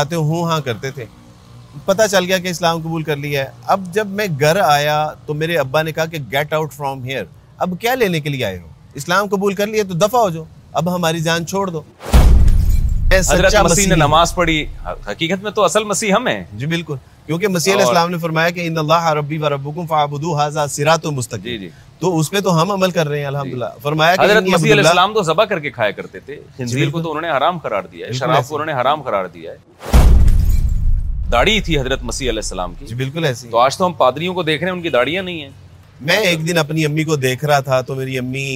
آتے ہوں ہاں کرتے تھے. پتہ چل گیا کہ اسلام قبول کر لیا ہے. اب جب میں گھر آیا تو میرے ابا نے کہا کہ گیٹ آؤٹ فرام ہیئر. اب کیا لینے کے لیے آئے ہو؟ اسلام قبول کر لیا تو دفع ہو جاؤ. اب ہماری جان چھوڑ دو. حضرت مسیح نے نماز پڑھی. حقیقت میں تو اصل مسیح ہم ہیں. جی بالکل, کیونکہ مسیح علیہ السلام نے فرمایا کہ ان اللہ ربی و ربکم فاعبدوہ ھذا صراط مستقیم. تو اس پہ تو ہم عمل کر رہے ہیں الحمدللہ. فرمایا کہ حضرت مسیح علیہ السلام تو ذبح کر کے کھایا کرتے تھے. خنزیر کو تو انہوں نے حرام قرار دیا ہے, شراب کو انہوں نے حرام قرار دیا ہے. داڑھی تھی حضرت مسیح علیہ السلام کی. جی بالکل ایسی. تو آج تو ہم پادریوں کو دیکھ رہے ہیں, ان کی داڑیاں نہیں ہیں. میں ایک دن اپنی امی کو دیکھ رہا تھا تو میری امی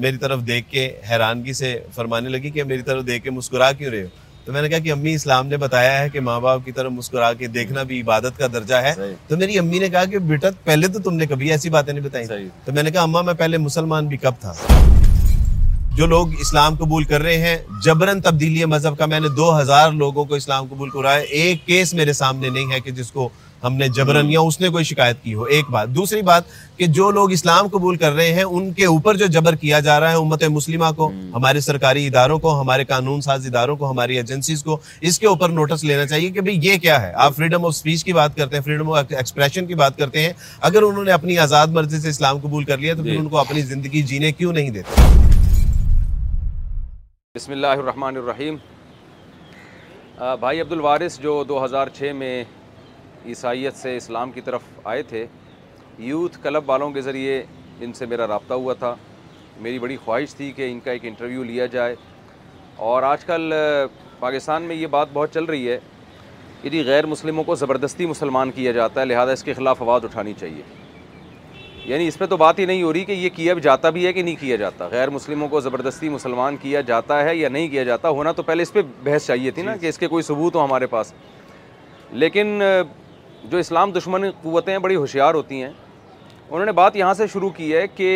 میری طرف دیکھ کے حیرانگی سے فرمانے لگی کہ میری طرف دیکھ کے مسکرا کیوں رہے ہو؟ تو میں نے کہا کہ امی, اسلام نے بتایا ہے کہ ماں باپ کی طرف مسکرا کے دیکھنا بھی عبادت کا درجہ ہے. تو میری امی نے کہا کہ بیٹا پہلے تو تم نے کبھی ایسی باتیں نہیں بتائیں. تو میں نے کہا اماں, میں پہلے مسلمان بھی کب تھا. جو لوگ اسلام قبول کر رہے ہیں جبرن تبدیلی مذہب کا, میں نے 2000 لوگوں کو اسلام قبول کرایا. ایک کیس میرے سامنے نہیں ہے کہ جس کو ہم نے جبرن یا اس نے کوئی شکایت کی ہو. ایک بات. دوسری بات کہ جو لوگ اسلام قبول کر رہے ہیں ان کے اوپر جو جبر کیا جا رہا ہے, امت مسلمہ کو, ہمارے سرکاری اداروں کو, ہمارے قانون ساز اداروں کو, ہماری ایجنسیز کو, اس کے اوپر نوٹس لینا چاہیے کہ بھئی یہ کیا ہے. آپ فریڈم آف اسپیچ کی بات کرتے ہیں, فریڈم آف ایکسپریشن کی بات کرتے ہیں. اگر انہوں نے اپنی آزاد مرضی سے اسلام قبول کر لیا تو پھر ان کو اپنی زندگی جینے کیوں نہیں دیتے؟ بسم اللہ الرحمن الرحیم. بھائی عبد الوارث جو 2006 میں عیسائیت سے اسلام کی طرف آئے تھے, یوتھ کلب والوں کے ذریعے ان سے میرا رابطہ ہوا تھا. میری بڑی خواہش تھی کہ ان کا ایک انٹرویو لیا جائے. اور آج کل پاکستان میں یہ بات بہت چل رہی ہے کہ جی غیر مسلموں کو زبردستی مسلمان کیا جاتا ہے, لہٰذا اس کے خلاف آواز اٹھانی چاہیے. یعنی اس پہ تو بات ہی نہیں ہو رہی کہ یہ کیا جاتا بھی ہے کہ نہیں کیا جاتا. غیر مسلموں کو زبردستی مسلمان کیا جاتا ہے یا نہیں کیا جاتا, ہونا تو پہلے اس پہ بحث چاہیے تھی نا کہ اس کے کوئی ثبوت ہو ہمارے پاس. لیکن جو اسلام دشمن قوتیں بڑی ہوشیار ہوتی ہیں, انہوں نے بات یہاں سے شروع کی ہے کہ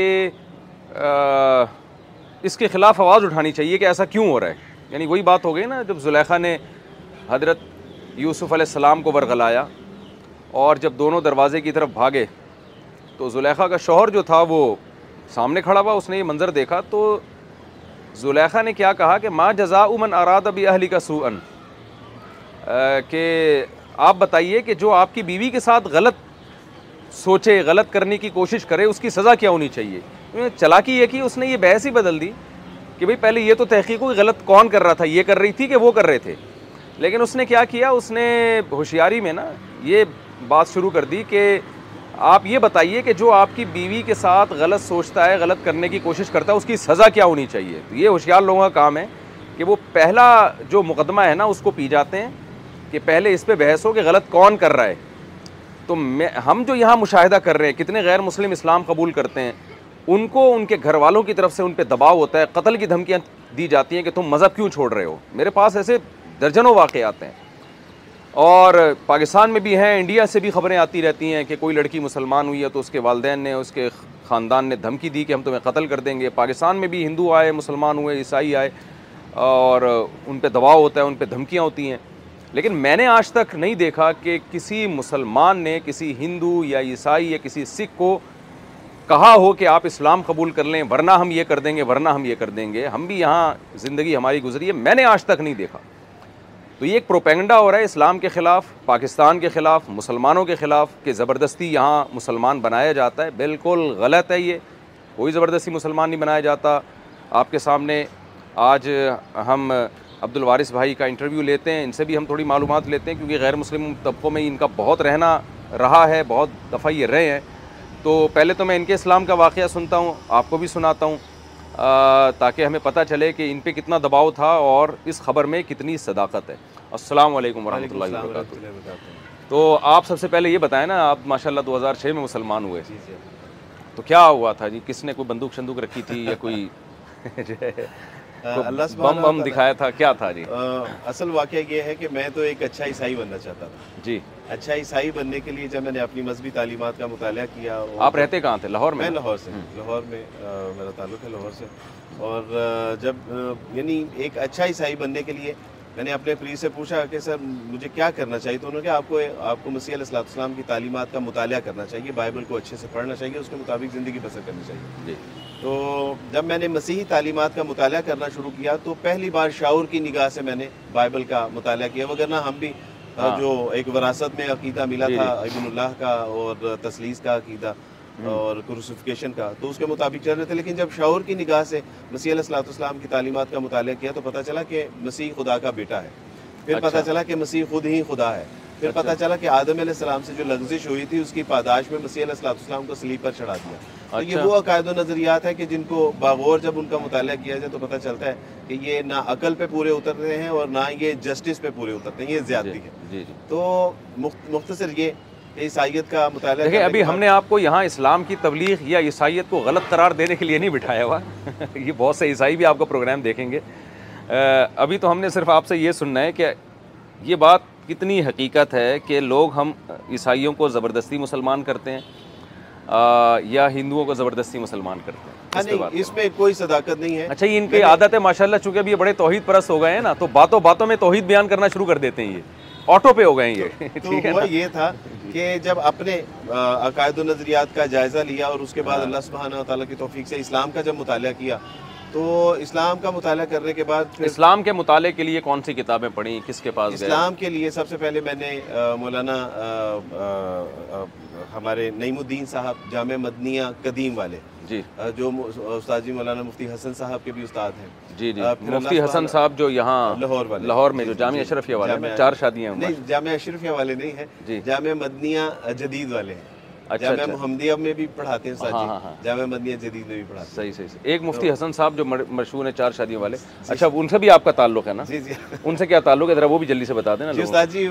اس کے خلاف آواز اٹھانی چاہیے کہ ایسا کیوں ہو رہا ہے. یعنی وہی بات ہو گئی نا جب زلیخا نے حضرت یوسف علیہ السلام کو ورغلایا اور جب دونوں دروازے کی طرف بھاگے تو زلیخا کا شوہر جو تھا وہ سامنے کھڑا ہوا. اس نے یہ منظر دیکھا تو زلیخا نے کیا کہا کہ ما جزاء من اراد باہلک سوءا, کہ آپ بتائیے کہ جو آپ کی بیوی کے ساتھ غلط سوچے, غلط کرنے کی کوشش کرے, اس کی سزا کیا ہونی چاہیے. چلاکی یہ کہ اس نے یہ بحث ہی بدل دی کہ بھئی پہلے یہ تو تحقیق ہوئی غلط کون کر رہا تھا, یہ کر رہی تھی کہ وہ کر رہے تھے. لیکن اس نے کیا کیا, اس نے ہوشیاری میں نا یہ بات شروع کر دی کہ آپ یہ بتائیے کہ جو آپ کی بیوی کے ساتھ غلط سوچتا ہے, غلط کرنے کی کوشش کرتا ہے, اس کی سزا کیا ہونی چاہیے. تو یہ ہوشیار لوگوں کا کام ہے کہ وہ پہلا جو مقدمہ ہے نا اس کو پی جاتے ہیں کہ پہلے اس پہ بحث ہو کہ غلط کون کر رہا ہے. تو ہم جو یہاں مشاہدہ کر رہے ہیں کتنے غیر مسلم اسلام قبول کرتے ہیں, ان کو ان کے گھر والوں کی طرف سے ان پہ دباؤ ہوتا ہے, قتل کی دھمکیاں دی جاتی ہیں کہ تم مذہب کیوں چھوڑ رہے ہو. میرے پاس ایسے درجنوں واقعات ہیں اور پاکستان میں بھی ہیں, انڈیا سے بھی خبریں آتی رہتی ہیں کہ کوئی لڑکی مسلمان ہوئی ہے تو اس کے والدین نے, اس کے خاندان نے دھمکی دی کہ ہم تمہیں قتل کر دیں گے. پاکستان میں بھی ہندو آئے, مسلمان ہوئے, عیسائی آئے, اور ان پہ دباؤ ہوتا ہے, ان پہ دھمکیاں ہوتی ہیں. لیکن میں نے آج تک نہیں دیکھا کہ کسی مسلمان نے کسی ہندو یا عیسائی یا کسی سکھ کو کہا ہو کہ آپ اسلام قبول کر لیں ورنہ ہم یہ کر دیں گے, ورنہ ہم یہ کر دیں گے, ہم بھی یہاں زندگی ہماری گزری ہے, میں نے آج تک نہیں دیکھا. تو یہ ایک پروپیگنڈا ہو رہا ہے اسلام کے خلاف, پاکستان کے خلاف, مسلمانوں کے خلاف کہ زبردستی یہاں مسلمان بنایا جاتا ہے. بالکل غلط ہے یہ, کوئی زبردستی مسلمان نہیں بنایا جاتا. آپ کے سامنے آج ہم عبد الوارث بھائی کا انٹرویو لیتے ہیں, ان سے بھی ہم تھوڑی معلومات لیتے ہیں کیونکہ غیر مسلم طبقوں میں ان کا بہت رہنا رہا ہے, بہت دفعہ یہ رہے ہیں. تو پہلے تو میں ان کے اسلام کا واقعہ سنتا ہوں, آپ کو بھی سناتا ہوں تاکہ ہمیں پتہ چلے کہ ان پہ کتنا دباؤ تھا اور اس خبر میں کتنی صداقت ہے. السلام علیکم ورحمۃ اللہ وبرکاتہ. تو آپ سب سے پہلے یہ بتائیں نا, آپ ماشاءاللہ 2006 میں مسلمان ہوئے, تو کیا ہوا تھا جی, کس نے کوئی بندوق شندوق رکھی تھی یا کوئی بم بم دکھایا تھا, کیا تھا جی؟ اصل واقعہ یہ ہے کہ میں تو ایک اچھا عیسائی بننا چاہتا تھا. جی, اچھا عیسائی بننے کے لیے جب میں نے اپنی مذہبی تعلیمات کا مطالعہ کیا. آپ رہتے کہاں تھے؟ لاہور میں. میں لاہور سے, لاہور میں میرا تعلق ہے, لاہور سے. اور جب یعنی ایک اچھا عیسائی بننے کے لیے میں نے اپنے پیر سے پوچھا کہ سر مجھے کیا کرنا چاہیے, تو انہوں نے کہا آپ کو مسیح علیہ السلام کی تعلیمات کا مطالعہ کرنا چاہیے, بائبل کو اچھے سے پڑھنا چاہیے, اس کے مطابق زندگی بسر کرنی چاہیے. جی, تو جب میں نے مسیحی تعلیمات کا مطالعہ کرنا شروع کیا تو پہلی بار شعور کی نگاہ سے میں نے بائبل کا مطالعہ کیا, وگرنہ ہم بھی جو ایک وراثت میں عقیدہ ملا تھا ابن اللہ کا اور تثلیث کا عقیدہ اور کروسیفکیشن کا, تو اس کے مطابق چل رہے تھے. لیکن جب شعور کی نگاہ سے مسیح علیہ السلام کی تعلیمات کا مطالعہ کیا تو پتہ چلا کہ مسیح خدا کا بیٹا ہے, پھر پتہ چلا کہ مسیح خود ہی خدا ہے, پھر پتہ چلا کہ آدم علیہ السلام سے جو لغزش ہوئی تھی اس کی پاداش میں مسیح علیہ السلام کو صلیب پر چڑھا دیا. یہ وہ عقائد و نظریات ہیں کہ جن کو باغور جب ان کا مطالعہ کیا جائے تو پتہ چلتا ہے کہ یہ نہ عقل پہ پورے اترتے ہیں اور نہ یہ جسٹس پہ پورے اترتے ہیں, یہ زیادتی ہے. تو مختصر یہ عیسائیت کا مطالعہ. دیکھیں ابھی ہم نے آپ کو یہاں اسلام کی تبلیغ یا عیسائیت کو غلط قرار دینے کے لیے نہیں بٹھایا ہوا, یہ بہت سے عیسائی بھی آپ کا پروگرام دیکھیں گے. ابھی تو ہم نے صرف آپ سے یہ سننا ہے کہ یہ بات کتنی حقیقت ہے کہ لوگ ہم عیسائیوں کو زبردستی مسلمان کرتے ہیں یا ہندوؤں کو زبردستی مسلمان کرتے ہیں, اس میں کوئی صداقت نہیں ہے. اچھا, یہ ان کی عادت ہے ماشاءاللہ, چونکہ اب یہ بڑے توحید پرست ہو گئے ہیں نا, تو باتوں باتوں میں توحید بیان کرنا شروع کر دیتے ہیں, یہ آٹو پہ ہو گئے ہیں. یہ تھا کہ جب اپنے عقائد و نظریات کا جائزہ لیا اور اس کے بعد اللہ سبحانہ و تعالیٰ کی توفیق سے اسلام کا جب مطالعہ کیا تو اسلام کا مطالعہ کرنے کے بعد اسلام کے مطالعے کے لیے کون سی کتابیں پڑھیں, کس کے پاس گئے؟ اسلام کے لیے سب سے پہلے میں نے مولانا ہمارے نعیم الدین صاحب جامع مدنیہ قدیم والے, جی, جو استاد جی مولانا مفتی حسن صاحب کے بھی استاد ہیں. جی جی, مفتی حسن صاحب جو یہاں لاہور والے, لاہور میں جو جامعہ اشرفیہ والے ہیں, چار شادیاں. نہیں, جامعہ اشرفیہ والے نہیں ہیں, جامعہ مدنیہ جدید والے ہیں. جامعہ محمدیہ میں بھی پڑھاتے ہیں, جامعہ مدنیہ جدید میں بھی پڑھاتے ہیں. صحیح صحیح. ایک مفتی حسن صاحب جو مشہور ہیں, چار شادیوں والے. اچھا, ان سے بھی آپ کا تعلق ہے نا؟ جی جی. ان سے کیا تعلق ہے, ذرا وہ بھی جلدی سے بتا دیں نا. استاد جی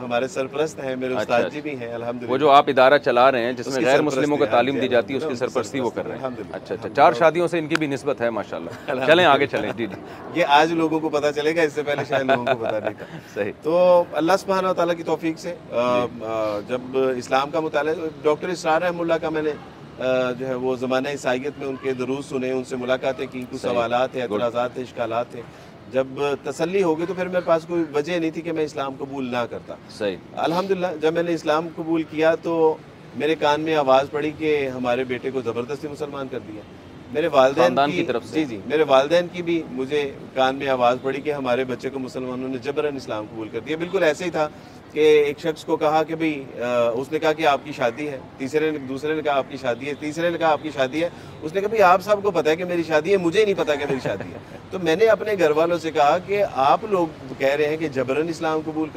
ہمارے سرپرست ہیں, میرے استاد جی بھی ہیں الحمدللہ. وہ جو آپ ادارہ چلا رہے ہیں جس میں غیر مسلموں کو تعلیم دی جاتی ہے, اس کی سرپرستی وہ کر رہے ہیں. اچھا اچھا, چار شادیوں سے ان کی بھی نسبت ہے ماشاء اللہ. چلیں آگے چلیں. جی جی, یہ آج لوگوں کو پتہ چلے گا, اس سے پہلے شاید لوگوں کو پتہ نہیں تھا. صحیح. تو اللہ سبحانہ و تعالیٰ کی توفیق سے جب اسلام کا مطالعہ, ڈاکٹر اسرار رحم اللہ کا میں نے جو ہے وہ زمانہ عیسائیت میں ان کے دروس سنے, ان سے ملاقاتیں کی, کچھ سوالات تھے, اعتراضات تھے, اشکالات تھے. جب تسلی ہو گئی تو پھر میرے پاس کوئی وجہ نہیں تھی کہ میں اسلام قبول نہ کرتا. صحیح. الحمدللہ جب میں نے اسلام قبول کیا تو میرے کان میں آواز پڑی کہ ہمارے بیٹے کو زبردستی مسلمان کر دیا. میرے والدین کی طرف سے, جی جی, میرے والدین کی بھی مجھے کان میں آواز پڑی کہ ہمارے بچے کو مسلمانوں نے جبراً اسلام قبول کر دیا. بالکل ایسے ہی تھا کہ ایک شخص کو کہا کہ بھئی, اس نے کہا کہ آپ کی شادی ہے, دوسرے نے کہا آپ کی شادی ہے, تیسرے نے کہا آپ کی شادی ہے. اس نے کہا بھئی آپ سب کو پتہ ہے کہ میری شادی ہے, مجھے نہیں پتہ کہ میری شادی ہے. تو میں نے اپنے گھر والوں سے کہا کہ آپ لوگ کہہ رہے ہیں کہ جبراً اسلام قبول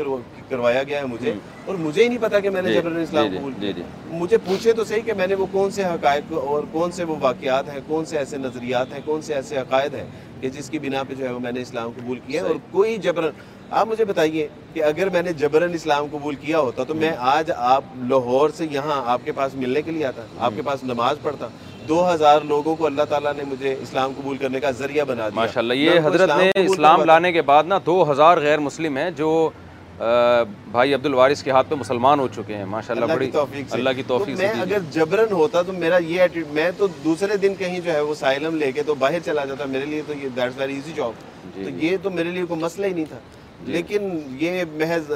کروایا گیا ہے مجھے, اور مجھے ہی نہیں پتہ کہ میں نے جبراً اسلام قبول کیا. مجھے پوچھے تو صحیح کہ میں نے وہ کون سے حقائق اور کون سے وہ واقعات ہیں, کون سے ایسے نظریات ہیں, کون سے ایسے عقائد ہیں کہ جس کی بنا پہ جو ہے وہ میں نے اسلام قبول کیا ہے, اور کوئی جبراً. آپ مجھے بتائیے کہ اگر میں نے جبراً اسلام قبول کیا ہوتا تو میں آج آپ لاہور سے یہاں آپ کے پاس ملنے کے لیے آتا, آپ کے پاس نماز پڑھتا. 2000 لوگوں کو اللہ تعالیٰ نے مجھے اسلام قبول کرنے کا ذریعہ بنا دیا ماشاءاللہ. یہ حضرت نے اسلام لانے کے بعد نا 2000 غیر مسلم ہیں جو بھائی عبد الوارث کے ہاتھ میں مسلمان ہو چکے ہیں ماشاءاللہ, بڑی اللہ کی توفیق سے. میں اگر جبرن ہوتا تو میرا یہ ایٹیٹیوڈ, میں تو دوسرے دن کہیں جو ہے وہ سائلم لے کے تو باہر چلا جاتا, میرے لیے تو یہ دیٹس ویری ایزی جاب, تو یہ تو میرے لیے کوئی مسئلہ ہی نہیں تھا. لیکن یہ محض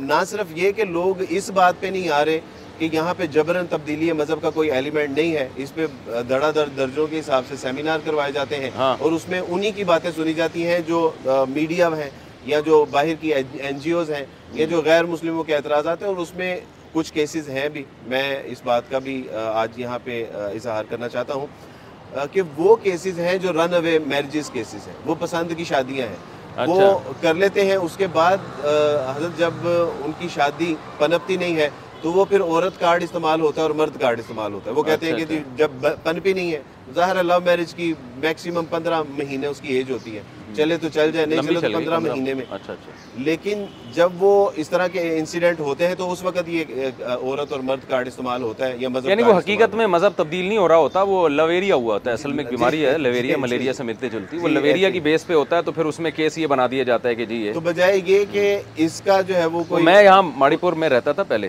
نہ صرف یہ کہ لوگ اس بات پہ نہیں آ رہے کہ یہاں پہ جبرن تبدیلی مذہب کا کوئی ایلیمنٹ نہیں ہے, اس پہ دھڑا دھڑ درجوں کے حساب سے سیمینار کروائے جاتے ہیں اور اس میں انہی کی باتیں سنی جاتی ہیں جو میڈیا ہیں یا جو باہر کی این جی اوز ہیں یا جو غیر مسلموں کے اعتراضات ہیں, اور اس میں کچھ کیسز ہیں بھی. میں اس بات کا بھی آج یہاں پہ اظہار کرنا چاہتا ہوں کہ وہ کیسز ہیں جو رن اوے میرجز کیسز ہیں, وہ پسند کی شادیاں ہیں, وہ کر لیتے ہیں. اس کے بعد حضرت جب ان کی شادی پنپتی نہیں ہے تو وہ پھر عورت کارڈ استعمال ہوتا ہے اور مرد کارڈ استعمال ہوتا ہے. وہ کہتے ہیں کہ جب پنپی نہیں ہے, ظاہر ہے لو میرج کی میکسیمم 15 مہینے اس کی ایج ہوتی ہے, چلے تو چل جائے, نہیں چلے تو 15 مہینے میں. لیکن جب وہ اس طرح کے انسیڈنٹ ہوتے ہیں تو اس وقت یہ عورت اور مرد کارڈ استعمال ہوتا ہے, یا مذہب, یعنی وہ حقیقت میں مذہب تبدیل نہیں ہو رہا ہوتا, وہ لیویریا ہوا ہوتا ہے. اصل میں ایک بیماری ہے لیویریا, ملیریا سے ملتے جلتی, وہ لیویریا کی بیس پہ ہوتا ہے, تو پھر اس میں کیس یہ بنا دیا جاتا ہے کہ جی یہ, تو بجائے یہ کہ اس کا جو ہے وہ کوئی. میں یہاں ماڑی پور میں رہتا تھا پہلے,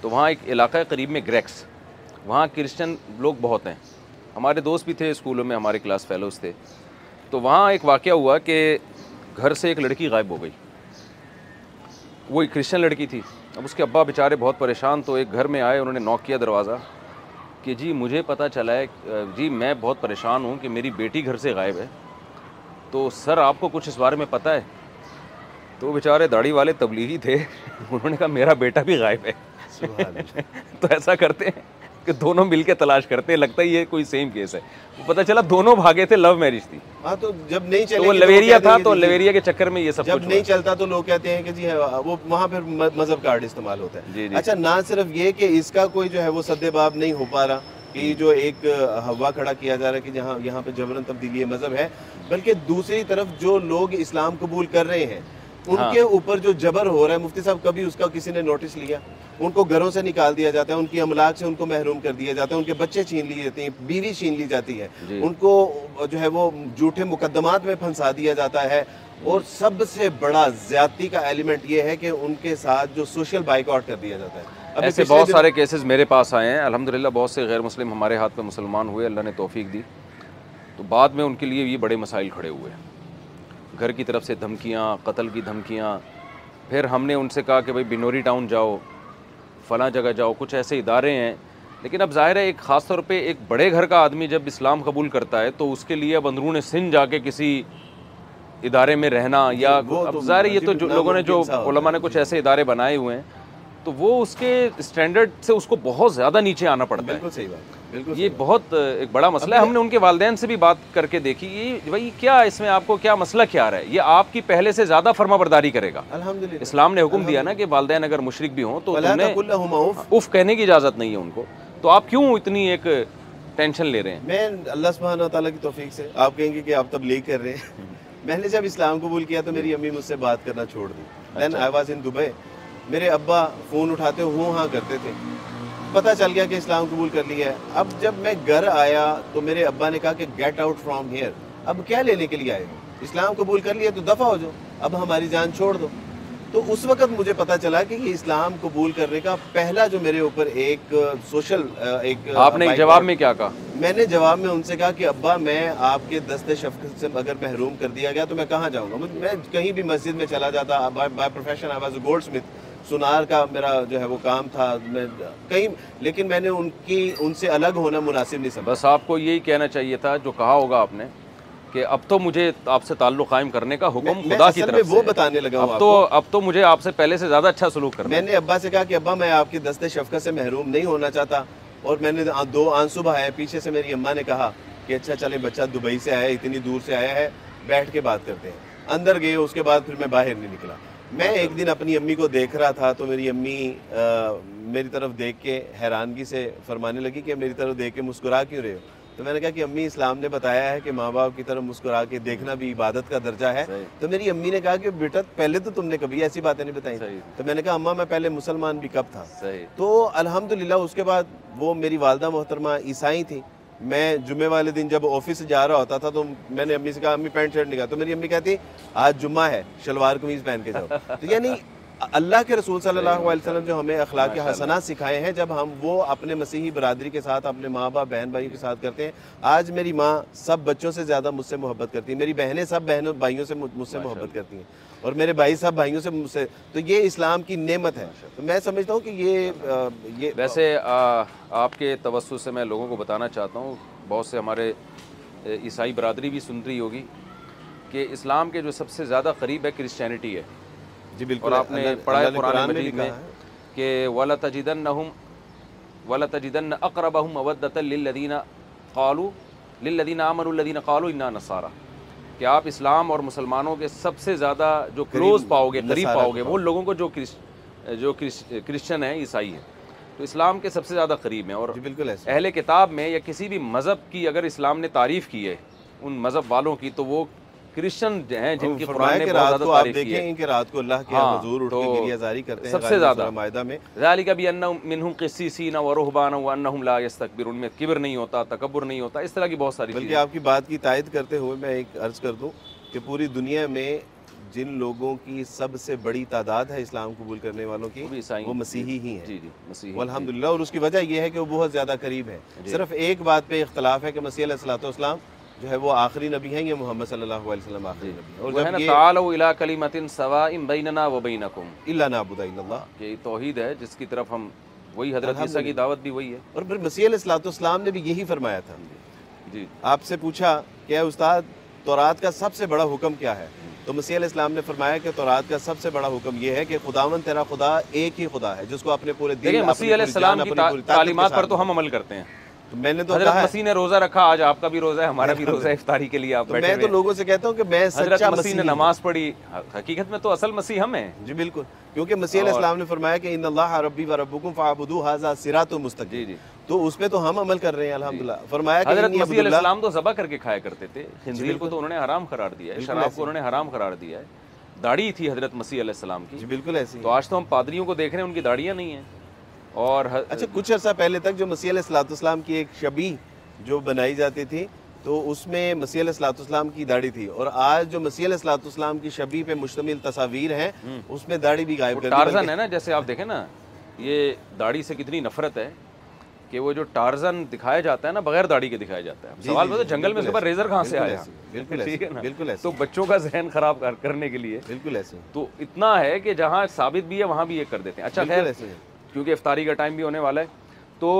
تو وہاں ایک علاقہ ہے قریب میں گریکس, وہاں کرسچن لوگ بہت ہیں, ہمارے دوست بھی تھے اسکولوں میں, ہمارے کلاس فیلوز تھے. تو وہاں ایک واقعہ ہوا کہ گھر سے ایک لڑکی غائب ہو گئی, وہ ایک کرسچن لڑکی تھی. اب اس کے ابا بیچارے بہت پریشان, تو ایک گھر میں آئے, انہوں نے نوک کیا دروازہ کہ جی مجھے پتہ چلا ہے جی, میں بہت پریشان ہوں کہ میری بیٹی گھر سے غائب ہے, تو سر آپ کو کچھ اس بارے میں پتہ ہے؟ تو بیچارے داڑھی والے تبلیغی تھے, انہوں نے کہا میرا بیٹا بھی غائب ہے. تو ایسا کرتے ہیں کہ دونوں مل کے تلاش کرتے ہیں, لگتا ہے یہ کوئی سیم کیس ہے. پتہ چلا دونوں بھاگے تھے, لو میرج تھی. ہاں تو جب نہیں چلے, وہ لیویریا تھا, تو لیویریا کے چکر میں یہ سب جب نہیں چلتا تو لوگ کہتے ہیں کہ جی وہ وہاں پھر مذہب کارڈ استعمال ہوتا ہے. اچھا, نہ صرف یہ کہ اس کا کوئی جو ہے وہ سد باب نہیں ہو پا رہا کہ جو ایک ہوا کھڑا کیا جا رہا ہے کہ جہاں یہاں پہ جبراً تبدیلی مذہب ہے, بلکہ دوسری طرف جو لوگ اسلام قبول کر رہے ہیں ان کے اوپر جو جبر ہو رہا ہے. مفتی صاحب, کبھی اس کا کسی نے نوٹس لیا؟ ان کو گھروں سے نکال دیا جاتا ہے, ان کی املاک سے ان کو محروم کر دیا جاتا ہے, ان کے بچے چھین لیے جاتے ہیں, بیوی چھین لی جاتی ہے, ان کو جو ہے وہ جھوٹے مقدمات میں پھنسا دیا جاتا ہے. اور سب سے بڑا زیادتی کا ایلیمنٹ یہ ہے کہ ان کے ساتھ جو سوشل بائیک آؤٹ کر دیا جاتا ہے. ایسے بہت سارے کیسز میرے پاس آئے ہیں الحمدللہ, بہت سے غیر مسلم ہمارے ہاتھ میں مسلمان ہوئے, اللہ نے توفیق دی, تو بعد میں ان کے لیے یہ بڑے مسائل کھڑے ہوئے ہیں, گھر کی طرف سے دھمکیاں, قتل کی دھمکیاں. پھر ہم نے ان سے کہا کہ بھائی بنوری ٹاؤن جاؤ, فلاں جگہ جاؤ, کچھ ایسے ادارے ہیں. لیکن اب ظاہر ہے ایک خاص طور پہ ایک بڑے گھر کا آدمی جب اسلام قبول کرتا ہے تو اس کے لیے اب اندرون سندھ جا کے کسی ادارے میں رہنا, یا اب ظاہر یہ تو لوگوں نے, جو علماء نے کچھ ایسے ادارے بنائے ہوئے ہیں, تو وہ اس کے اسٹینڈرڈ سے اس کو بہت زیادہ نیچے آنا پڑتا ہے. بالکل صحیح بات, یہ بہت ایک بڑا مسئلہ ہے. ہم نے ان کے والدین سے بھی بات کر کے دیکھی, یہ بھائی کیا اس میں آپ کو کیا مسئلہ کیا آ رہا ہے, یہ آپ کی پہلے سے زیادہ فرما برداری کرے گا. الحمدللہ اسلام نے حکم دیا نا کہ والدین اگر مشرک بھی ہوں تو اف کہنے کی اجازت نہیں ہے ان کو, تو آپ کیوں اتنی ایک ٹینشن لے رہے ہیں؟ میں اللہ سبحانہ و تعالیٰ کی توفیق سے, آپ کہیں گے کہ آپ تبلیغ کر رہے ہیں. میں نے جب اسلام قبول کیا تو میری امی مجھ سے بات کرنا چھوڑ دی. دین آئی واز ان دبئی. میرے ابا فون اٹھاتے ہوں ہاں کرتے تھے, پتہ چل گیا کہ اسلام قبول کر لیا ہے. اب جب میں گھر آیا تو میرے ابا نے کہا کہ گیٹ آؤٹ فرام ہیئر, اب کیا لینے کے لیے آئے ہو, اسلام قبول کر لیا تو دفع ہو جاؤ, اب ہماری جان چھوڑ دو. تو اس وقت مجھے پتہ چلا کہ یہ اسلام قبول کرنے کا پہلا جو میرے اوپر ایک سوشل ایک. آپ نے جواب میں کیا کہا؟ میں نے جواب میں ان سے کہا کہ ابا میں آپ کے دست شفقت سے اگر محروم کر دیا گیا تو میں کہاں جاؤں گا, میں کہیں بھی مسجد میں چلا جاتا. By profession I was a goldsmith, سونار کا میرا جو ہے وہ کام تھا, میں کہیں. لیکن میں نے ان سے الگ ہونا مناسب نہیں سمجھا. بس آپ کو یہی کہنا چاہیے تھا جو کہا ہوگا آپ نے کہ اب تو مجھے آپ سے تعلق قائم کرنے کا حکم خدا کی طرف سے, وہ بتانے لگا ہوں اب تو مجھے آپ سے پہلے سے زیادہ اچھا سلوک کرنا. میں نے ابا سے کہا کہ ابا میں آپ کی دست شفقت سے محروم نہیں ہونا چاہتا. اور میں نے 2 آنسو بہائے. پیچھے سے میری اماں نے کہا کہ اچھا چلے بچہ دبئی سے آیا ہے, اتنی دور سے آیا ہے, بیٹھ کے بات کرتے ہیں. اندر گئے, اس کے بعد پھر میں باہر نہیں نکلا. میں ایک دن اپنی امی کو دیکھ رہا تھا تو میری امی میری طرف دیکھ کے حیرانگی سے فرمانے لگی کہ میری طرف دیکھ کے مسکرا کیوں رہے ہو. تو میں نے کہا کہ امی اسلام نے بتایا ہے کہ ماں باپ کی طرف مسکرا کے دیکھنا بھی عبادت کا درجہ ہے. تو میری امی نے کہا کہ بیٹا پہلے تو تم نے کبھی ایسی باتیں نہیں بتائیں. تو میں نے کہا اماں میں پہلے مسلمان بھی کب تھا. تو الحمدللہ اس کے بعد وہ میری والدہ محترمہ عیسائی تھیں, میں جمعے والے دن جب آفس سے جا رہا ہوتا تھا تو میں نے امی سے کہا امی پینٹ شرٹ نکالا تو میری امی کہتی آج جمعہ ہے شلوار قمیض پہن کے جاؤ. تو یعنی اللہ کے رسول صلی اللہ علیہ وسلم جو ہمیں اخلاق حسنہ سکھائے ہیں جب ہم وہ اپنے مسیحی برادری کے ساتھ اپنے ماں باپ بہن بھائیوں کے ساتھ کرتے ہیں. آج میری ماں سب بچوں سے زیادہ مجھ سے محبت کرتی ہیں, میری بہنیں سب بہنوں بھائیوں سے مجھ سے محبت کرتی ہیں اور میرے بھائی سب بھائیوں سے مجھ سے. تو یہ اسلام کی نعمت ہے. تو میں سمجھتا ہوں کہ یہ ویسے آپ کے توسط سے میں لوگوں کو بتانا چاہتا ہوں, بہت سے ہمارے عیسائی برادری بھی سن رہی ہوگی کہ اسلام کے جو سب سے زیادہ قریب ہے کرسچینٹی ہے. جی بالکل. اور آپ نے پڑھا ہے قرآن مجید میں کہ وَلَتَجِدَنَّ أَقْرَبَهُمْ مَوَدَّةً لِلَّذِينَ آمَنُوا الَّذِينَ قَالُوا إِنَّا نَصَارَىٰ, کہ آپ اسلام اور مسلمانوں کے سب سے زیادہ جو کلوز پاؤ گے قریب پاؤ گے وہ لوگوں کو جو کرسچن ہیں عیسائی ہیں. تو اسلام کے سب سے زیادہ قریب ہیں. اور بالکل اہل کتاب میں یا کسی بھی مذہب کی اگر اسلام نے تعریف کی ہے ان مذہب والوں کی تو وہ کرسچن ہیں جن کی قرآن نے بہت زیادہ تعریف کی ہے کہ رات کو اللہ کے حضور اٹھ کے گریہ زاری کرتے ہیں سب سے زیادہ. ذالک بانہم منہم قسیسین ورہبان وانہم لا یستکبرون, ان میں کبر نہیں ہوتا, تکبر نہیں ہوتا, اس طرح کی بہت ساری چیزیں. بلکہ آپ کی بات کی تائید کرتے ہوئے میں ایک عرض کر دوں کہ پوری دنیا میں جن لوگوں کی سب سے بڑی تعداد ہے اسلام قبول کرنے والوں کی وہ مسیحی ہی ہیں. جی جی مسیحی الحمدللہ. اور اس کی وجہ یہ ہے کہ وہ بہت زیادہ قریب ہیں. صرف ایک بات پہ اختلاف ہے کہ مسیح علیہ الصلوۃ والسلام جو ہے وہ آخری نبی ہیں, یہ محمد صلی اللہ علیہ وسلم آخری نبی ہیں. اور جب یہ تعالوا الی کلمۃ سواء بیننا و بینکم الا نعبد الا اللہ, یہ توحید ہے جس کی طرف ہم وہی حضرت عیسیٰ کی دعوت بھی وہی ہے. اور پھر مسیح علیہ الصلوۃ والسلام نے بھی یہی فرمایا تھا. جی آپ سے پوچھا کہ استاد تورات کا سب سے بڑا حکم کیا ہے, تو مسیح علیہ السلام نے فرمایا کہ تورات کا سب سے بڑا حکم یہ ہے کہ خداوند تیرا خدا ایک ہی خدا ہے جس کو اپنے پورے دل مسیح علیہ السلام کی تعلیمات پر تو ہم عمل کرتے ہیں. میں نے تو حضرت مسیح نے روزہ رکھا, آج آپ کا بھی روزہ ہے, ہمارا بھی روزہ ہے, افطاری کے لیے آپ بیٹھے ہیں. میں تو لوگوں سے کہتا ہوں کہ میں سچا مسیح نے نماز پڑھی, حقیقت میں تو اصل مسیح ہم ہیں. جی بالکل, کیونکہ مسیح علیہ السلام نے فرمایا کہ ان اللہ ربی و ربکم فاعبدوہ ھذا صراط مستقیم, تو اس پہ تو ہم عمل کر رہے ہیں الحمدللہ. فرمایا کہ حضرت مسیح علیہ السلام تو ذبح کر کے کھایا کرتے تھے, خنزیر کو تو انہوں نے حرام قرار دیا ہے, شراب کو انہوں نے حرام قرار دیا ہے. داڑھی تھی حضرت مسیح علیہ السلام کی. جی بالکل ایسی. تو آج تو ہم پادریوں کو دیکھ رہے ہیں ان کی داڑھیاں نہیں ہیں. اور اچھا کچھ عرصہ پہلے تک جو مسیح علیہ الصلوۃ والسلام کی ایک شبیہ جو بنائی جاتی تھی تو اس میں مسیح علیہ الصلوۃ والسلام کی داڑھی تھی, اور آج جو مسیح علیہ الصلوۃ والسلام کی شبیہ پہ مشتمل تصاویر ہیں اس میں داڑھی بھی غائب کر دی. ٹارزن ہے نا, جیسے آپ دیکھیں نا, یہ داڑھی سے کتنی نفرت ہے کہ وہ جو ٹارزن دکھایا جاتا ہے نا بغیر داڑھی کے دکھایا جاتا ہے. سوال پتہ جنگل میں اس کے بعد ریزر کہاں سے آیا؟ بالکل بالکل. تو بچوں کا ذہن خراب کرنے کے لیے بالکل ایسے. تو اتنا ہے کہ جہاں ثابت بھی ہے وہاں بھی یہ کر دیتے ہیں. اچھا خیر, کیونکہ افطاری کا ٹائم بھی ہونے والا ہے تو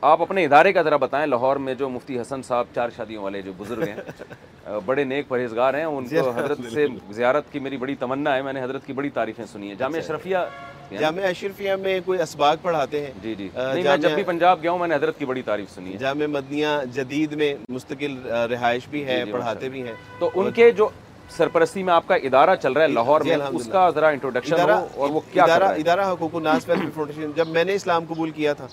آپ اپنے ادارے کا ذرا بتائیں. لاہور میں جو مفتی حسن صاحب چار شادیوں والے جو بزرگ ہیں, بڑے نیک پرہیزگار ہیں, ان کو حضرت سے زیارت کی میری بڑی تمنا ہے. میں نے حضرت کی بڑی تعریفیں سنی ہیں. جامعہ اشرفیہ, جامعہ اشرفیہ میں کوئی اسباق پڑھاتے ہیں. جی جی, میں جب بھی پنجاب گیا ہوں میں نے حضرت کی بڑی تعریف سنی ہے. جامعہ مدنیہ جدید میں مستقل رہائش بھی ہے, پڑھاتے بھی ہیں. تو ان کے جو سرپرستی میں آپ کا ادارہ چل رہا ہے لاہور میں, اس کا ذرا انٹروڈکشن اور وہ کیا ادارہ ہے؟ ادارہ حقوق الناس ویلفیئر فاؤنڈیشن. جب میں نے اسلام قبول کیا تھا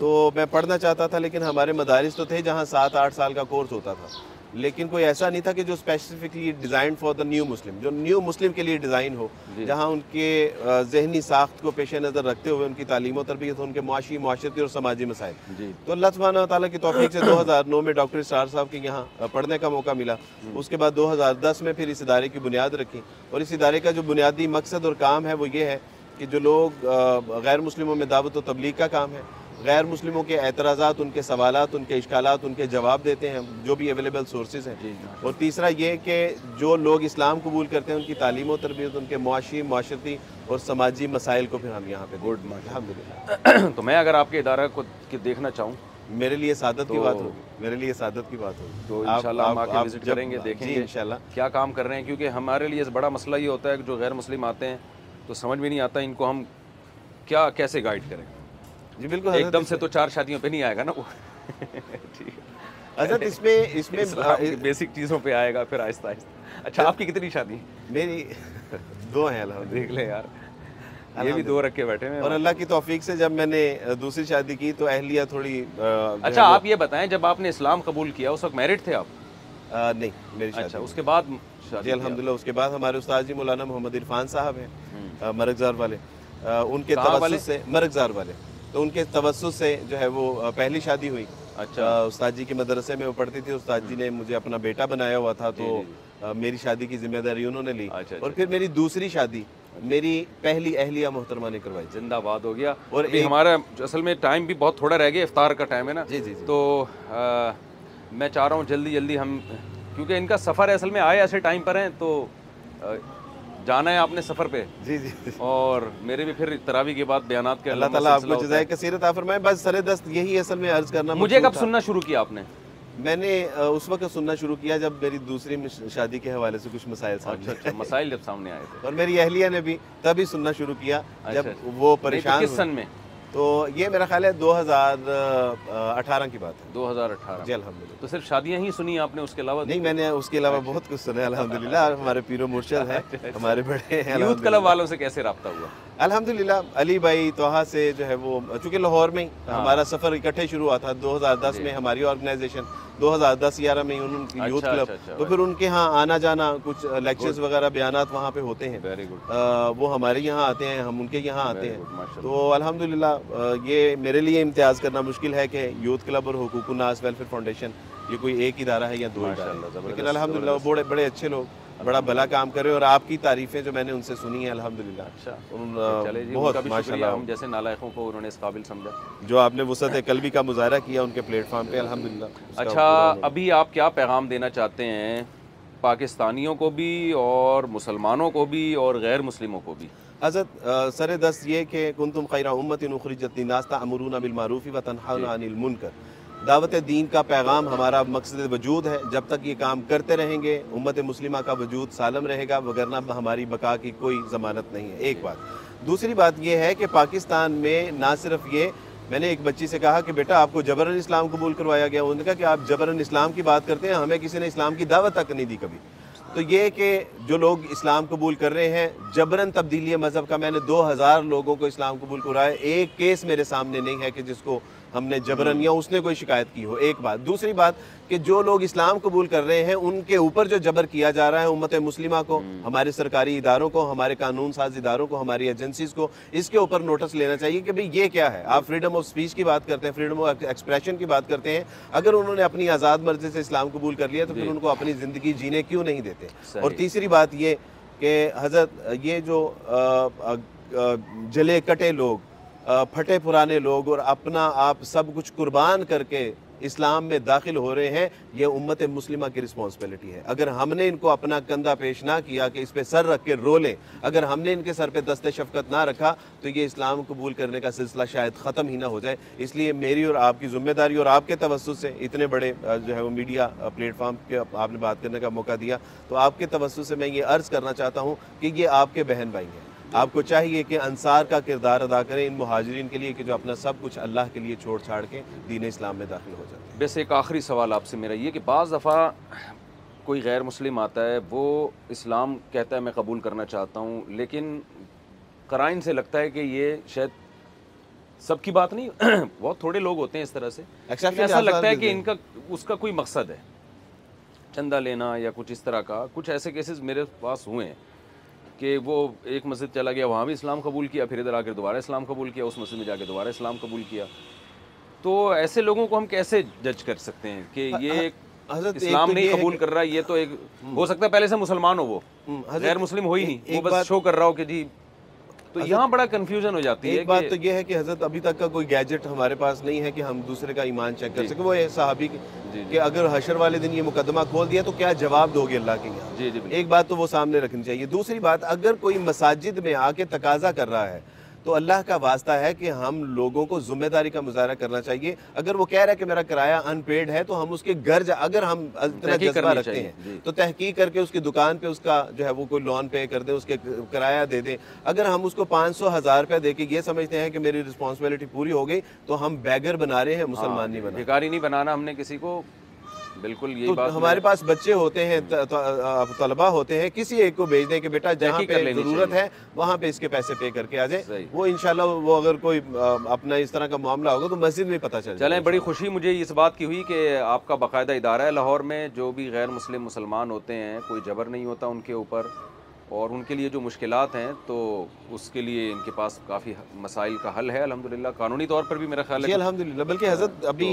تو میں پڑھنا چاہتا تھا, لیکن ہمارے مدارس تو تھے جہاں 7-8 سال کا کورس ہوتا تھا, لیکن کوئی ایسا نہیں تھا کہ جو specifically design for the new Muslim, جو نیو مسلم کے لیے ڈیزائن ہو, جہاں ان کے ذہنی ساخت کو پیش نظر رکھتے ہوئے ان کی تعلیم و تربیت, ان کے معاشی معاشرتی اور سماجی مسائل. تو اللہ سبحانہ و تعالیٰ کی توفیق سے 2009 میں ڈاکٹر اسرار صاحب کے یہاں پڑھنے کا موقع ملا. اس کے بعد 2010 میں پھر اس ادارے کی بنیاد رکھی, اور اس ادارے کا جو بنیادی مقصد اور کام ہے وہ یہ ہے کہ جو لوگ غیر مسلموں میں دعوت و تبلیغ کا کام ہے, غیر مسلموں کے اعتراضات, ان کے سوالات, ان کے اشکالات, ان کے جواب دیتے ہیں جو بھی اویلیبل سورسز ہیں. اور تیسرا یہ کہ جو لوگ اسلام قبول کرتے ہیں ان کی تعلیم و تربیت, ان کے معاشی معاشرتی اور سماجی مسائل کو پھر ہم یہاں پہ. گڈ الحمدللہ. تو میں اگر آپ کے ادارہ کو دیکھنا چاہوں, میرے لیے سعادت کی بات ہوگی, میرے لیے سعادت کی بات ہوگی. تو انشاءاللہ ہم آ کے وزٹ کریں گے, دیکھیں گے انشاءاللہ کیا کام کر رہے ہیں, کیونکہ ہمارے لیے بڑا مسئلہ یہ ہوتا ہے کہ جو غیر مسلم آتے ہیں تو سمجھ میں نہیں آتا ان کو ہم کیا کیسے گائیڈ کریں. جی بالکل. ایک دم سے تو چار شادیوں پہ نہیں آئے گا نا وہ, حضرت اس میں بیسک چیزوں پہ آئے گا پھر آہستہ آہستہ. اچھا آپ کی کتنی شادی؟ میری 2 ہیں الحمدللہ. دیکھ لیں یار, یہ بھی 2 رکھ کے بیٹھے ہیں. اور اللہ کی توفیق سے جب میں نے دوسری شادی کی تو اہلیہ تھوڑی. اچھا آپ یہ بتائیں جب آپ نے اسلام قبول کیا اس وقت میرڈ تھے آپ؟ نہیں, میری شادی. اچھا اس کے بعد شادی؟ الحمدللہ اس کے بعد ہمارے استاد جی مولانا محمد عرفان صاحب ہیں مرغزار والے, ان کے توسط سے مرغزار والے, تو ان کے توسط سے جو ہے وہ پہلی شادی ہوئی. اچھا استاد جی کے مدرسے میں وہ پڑھتی تھی. استاد جی نے مجھے اپنا بیٹا بنایا ہوا تھا تو میری شادی کی ذمہ داری انہوں نے لی. اور پھر میری دوسری شادی میری پہلی اہلیہ محترمہ نے کروائی. زندہ باد ہو گیا. اور ہمارا اصل میں ٹائم بھی بہت تھوڑا رہ گیا, افطار کا ٹائم ہے نا. جی جی تو میں چاہ رہا ہوں جلدی جلدی ہم, کیونکہ ان کا سفر ہے اصل میں, آئے ایسے ٹائم پر ہیں تو جانا ہے آپ نے سفر پہ. جی جی. اور میرے بھی پھر تراویح کے بعد بیانات کے, اللہ تعالیٰ آپ کو جزائے کثیر عطا فرمائے. بس سر دست یہی اصل میں عرض کرنا. مجھے کب سننا شروع کیا آپ نے؟ میں نے اس وقت سننا شروع کیا جب میری دوسری شادی کے حوالے سے کچھ مسائل سامنے مسائل جب سامنے آئے تھے, اور میری اہلیہ نے بھی تبھی سننا شروع کیا جب وہ پریشان. کس سن میں؟ تو یہ میرا خیال ہے 2018 کی بات ہے. 2018 جی. الحمد للہ. تو صرف شادیاں ہی سنی آپ نے, اس کے علاوہ نہیں؟ میں نے اس کے علاوہ بہت کچھ سنا ہے الحمد للہ. ہمارے پیر و مرشد ہیں, ہمارے بڑے ہیں. یوتھ کلب والوں سے کیسے رابطہ ہوا؟ الحمد للہ علی بھائی توحا سے جو ہے وہ, چونکہ لاہور میں ہمارا سفر اکٹھے شروع ہوا تھا 2010 میں. ہماری آرگنائزیشن 2010-11 میں انہوں کی یوتھ کلب, تو پھر ان کے ہاں آنا جانا, کچھ لیکچرز وغیرہ بیانات وہاں پہ ہوتے ہیں. وہ ہمارے یہاں آتے ہیں, ہم ان کے یہاں آتے ہیں. تو الحمدللہ یہ میرے لیے امتیاز کرنا مشکل ہے کہ یوتھ کلب اور حقوق الناس ویلفیئر فاؤنڈیشن یہ کوئی ایک ادارہ ہے یا دو ادارے, لیکن الحمدللہ بڑے بڑے اچھے لوگ بڑا بھلا کام کرے. اور آپ کی تعریفیں جو میں نے ان سے سنی ہیں الحمدللہ, بہت ماشاء اللہ. ہم جیسے نالائقوں کو انہوں نے اس قابل سمجھا جو آپ نے وسعت قلبی کا مظاہرہ کیا ان کے پلیٹ فارم پہ الحمدللہ. اچھا ابھی آپ کیا پیغام دینا چاہتے ہیں پاکستانیوں کو بھی اور مسلمانوں کو بھی اور غیر مسلموں کو بھی؟ حضرت سر دست یہ کہ کنتم خیر امت اخرجت للناس تأمرون بالمعروف وتنہون عن المنکر. دعوت دین کا پیغام ہمارا مقصد وجود ہے. جب تک یہ کام کرتے رہیں گے امت مسلمہ کا وجود سالم رہے گا, وگرنہ ہماری بقا کی کوئی ضمانت نہیں ہے. ایک بات. دوسری بات یہ ہے کہ پاکستان میں نہ صرف یہ, میں نے ایک بچی سے کہا کہ بیٹا آپ کو جبراً اسلام قبول کروایا گیا. انہوں نے کہا کہ آپ جبراً اسلام کی بات کرتے ہیں, ہمیں کسی نے اسلام کی دعوت تک نہیں دی کبھی. تو یہ کہ جو لوگ اسلام قبول کر رہے ہیں جبراً تبدیلی مذہب کا, میں نے 2000 لوگوں کو اسلام قبول کروایا, ایک کیس میرے سامنے نہیں ہے کہ جس کو ہم نے جبراً یا اس نے کوئی شکایت کی ہو. ایک بات. دوسری بات کہ جو لوگ اسلام قبول کر رہے ہیں ان کے اوپر جو جبر کیا جا رہا ہے امت مسلمہ کو, ہمارے سرکاری اداروں کو, ہمارے قانون ساز اداروں کو, ہماری ایجنسیز کو, اس کے اوپر نوٹس لینا چاہیے کہ بھئی یہ کیا ہے. آپ فریڈم آف اسپیچ کی بات کرتے ہیں, فریڈم آف ایکسپریشن کی بات کرتے ہیں. اگر انہوں نے اپنی آزاد مرضی سے اسلام قبول کر لیا تو پھر ان کو اپنی زندگی جینے کیوں نہیں دیتے؟ اور تیسری بات یہ کہ حضرت یہ جو جلے کٹے لوگ, پھٹے پرانے لوگ اور اپنا آپ سب کچھ قربان کر کے اسلام میں داخل ہو رہے ہیں, یہ امت مسلمہ کی رسپانسبلٹی ہے. اگر ہم نے ان کو اپنا کندھا پیش نہ کیا کہ اس پہ سر رکھ کے رو لیں, اگر ہم نے ان کے سر پہ دست شفقت نہ رکھا تو یہ اسلام قبول کرنے کا سلسلہ شاید ختم ہی نہ ہو جائے. اس لیے میری اور آپ کی ذمہ داری اور آپ کے توسط سے, اتنے بڑے جو ہے وہ میڈیا پلیٹ فارم پہ آپ نے بات کرنے کا موقع دیا, تو آپ کے توسط سے میں یہ عرض کرنا چاہتا ہوں کہ یہ آپ کے بہن بھائی ہیں. آپ کو چاہیے کہ انصار کا کردار ادا کریں ان مہاجرین کے لیے کہ جو اپنا سب کچھ اللہ کے لیے چھوڑ چھاڑ کے دین اسلام میں داخل ہو جاتے ہیں. بس ایک آخری سوال آپ سے میرا یہ کہ بعض دفعہ کوئی غیر مسلم آتا ہے, وہ اسلام کہتا ہے میں قبول کرنا چاہتا ہوں, لیکن قرائن سے لگتا ہے کہ یہ شاید سب کی بات نہیں, بہت تھوڑے لوگ ہوتے ہیں اس طرح سے, ایسا لگتا ہے کہ ان کا اس کا کوئی مقصد ہے, چندہ لینا یا کچھ اس طرح کا. کچھ ایسے کیسز میرے پاس ہوئے ہیں کہ وہ ایک مسجد چلا گیا, وہاں بھی اسلام قبول کیا, پھر ادھر آ کر دوبارہ اسلام قبول کیا, اس مسجد میں جا کے دوبارہ اسلام قبول کیا. تو ایسے لوگوں کو ہم کیسے جج کر سکتے ہیں کہ یہ اسلام نہیں قبول کر رہا, یہ تو ایک ہو سکتا ہے پہلے سے مسلمان ہو, وہ غیر مسلم ہو ہی نہیں, وہ بس شو کر رہا ہو کہ جی. تو یہاں بڑا کنفیوژن ہو جاتی ہے. ایک بات تو یہ ہے کہ حضرت ابھی تک کا کوئی گیجٹ ہمارے پاس نہیں ہے کہ ہم دوسرے کا ایمان چیک کر سکیں. وہ صحابی کہ اگر حشر والے دن یہ مقدمہ کھول دیا تو کیا جواب دو گے اللہ کے یہاں؟ ایک بات تو وہ سامنے رکھنی چاہیے. دوسری بات, اگر کوئی مساجد میں آ کے تقاضا کر رہا ہے تو اللہ کا واسطہ ہے کہ ہم لوگوں کو ذمہ داری کا مظاہرہ کرنا چاہیے. اگر وہ کہہ رہا ہے کہ میرا کرایہ ان پیڈ ہے تو ہم اس کے گھر جا, اگر ہم اتنا جذبہ رکھتے ہیں تو تحقیق کر کے اس کی دکان پہ اس کا جو ہے وہ کوئی لون پے کر دیں, اس کے کرایہ دے دیں. اگر ہم اس کو 500,000 روپیہ دے کے یہ سمجھتے ہیں کہ میری رسپانسبلٹی پوری ہو گئی تو ہم بیگر بنا رہے ہیں, مسلمان نہیں بنا, بھکاری نہیں بنانا ہم نے کسی کو. بالکل یہی بات. ہمارے پاس بچے ہوتے ہیں, طلبہ ہوتے ہیں, کسی ایک کو بھیج دیں کہ بیٹا جہاں پہ ضرورت ہے وہاں پہ اس کے پیسے پے کر کے آ جائیں. وہ انشاءاللہ وہ اگر کوئی اپنا اس طرح کا معاملہ ہوگا تو مسجد میں پتہ چل جائے. چلیں, بڑی خوشی مجھے اس بات کی ہوئی کہ آپ کا باقاعدہ ادارہ ہے لاہور میں, جو بھی غیر مسلم مسلمان ہوتے ہیں کوئی جبر نہیں ہوتا ان کے اوپر, اور ان کے لیے جو مشکلات ہیں تو اس کے لیے ان کے پاس کافی مسائل کا حل ہے الحمدللہ, قانونی طور پر بھی میرا خیال ہے الحمدللہ. بلکہ حضرت ابھی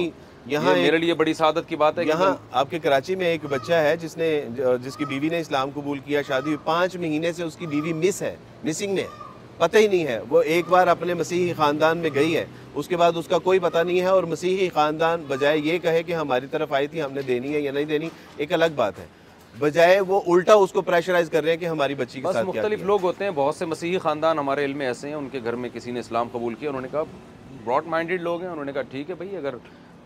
یہاں میرے لیے بڑی سعادت کی بات ہے, یہاں آپ کے کراچی میں ایک بچہ ہے جس نے, جس کی بیوی نے اسلام قبول کیا, شادی 5 مہینے سے اس کی بیوی مس ہے, مسنگ میں پتہ ہی نہیں ہے. وہ ایک بار اپنے مسیحی خاندان میں گئی ہے, اس کے بعد اس کا کوئی پتہ نہیں ہے, اور مسیحی خاندان بجائے یہ کہے کہ ہماری طرف آئی تھی, ہم نے دینی ہے یا نہیں دینی ایک الگ بات ہے, بجائے وہ الٹا اس کو پریشرائز کر رہے ہیں کہ ہماری بچی کے ساتھ مختلف لوگ ہوتے ہیں. بہت سے مسیحی خاندان ہمارے علم میں ایسے ہیں, ان کے گھر میں کسی نے اسلام قبول کیا, انہوں نے کہا براڈ مائنڈیڈ لوگ ہیں, انہوں نے کہا ٹھیک ہے بھائی اگر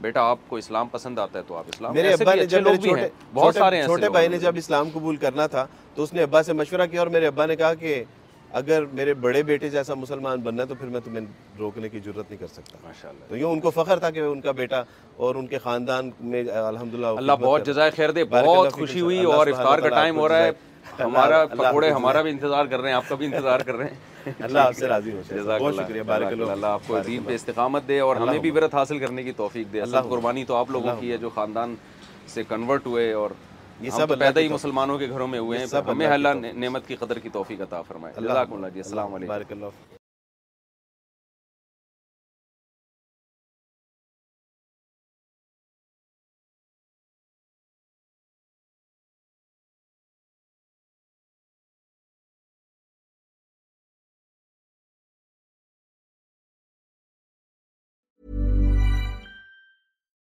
بیٹا آپ کو اسلام پسند آتا ہے تو آپ اسلام. میرے ابا نے جب, بہت سارے چھوٹے بھائی نے جب اسلام قبول کرنا تھا تو اس نے ابا سے مشورہ کیا, اور میرے ابا نے کہا کہ اگر میرے بڑے بیٹے جیسا مسلمان بننا ہے تو پھر میں تمہیں روکنے کی ضرورت نہیں کر سکتا. ماشاءاللہ, تو یوں ان کو فخر تھا کہ ان کا بیٹا اور ان کے خاندان میں الحمدللہ اللہ بہت جزائے خیر دے. بہت خوشی ہوئی, اور افطار کا ٹائم ہو رہا ہے, ہمارا پکوڑے ہمارا بھی انتظار کر رہے ہیں, آپ کا بھی انتظار کر رہے ہیں. اللہ آپ سے راضی ہو, جزاک اللہ, شکریہ, بارک اللہ, اللہ آپ کو دین پہ استقامت دے اور ہمیں بھی برکت حاصل کرنے کی توفیق دے. اللہ قربانی تو آپ لوگوں کی ہے جو خاندان سے کنورٹ ہوئے, اور یہ سب پیدا ہی مسلمانوں کے گھروں میں ہوئے ہیں, ہمیں اللہ نعمت کی قدر کی توفیق عطا فرمائے. جزاک اللہ جی, السلام علیکم, بارک اللہ.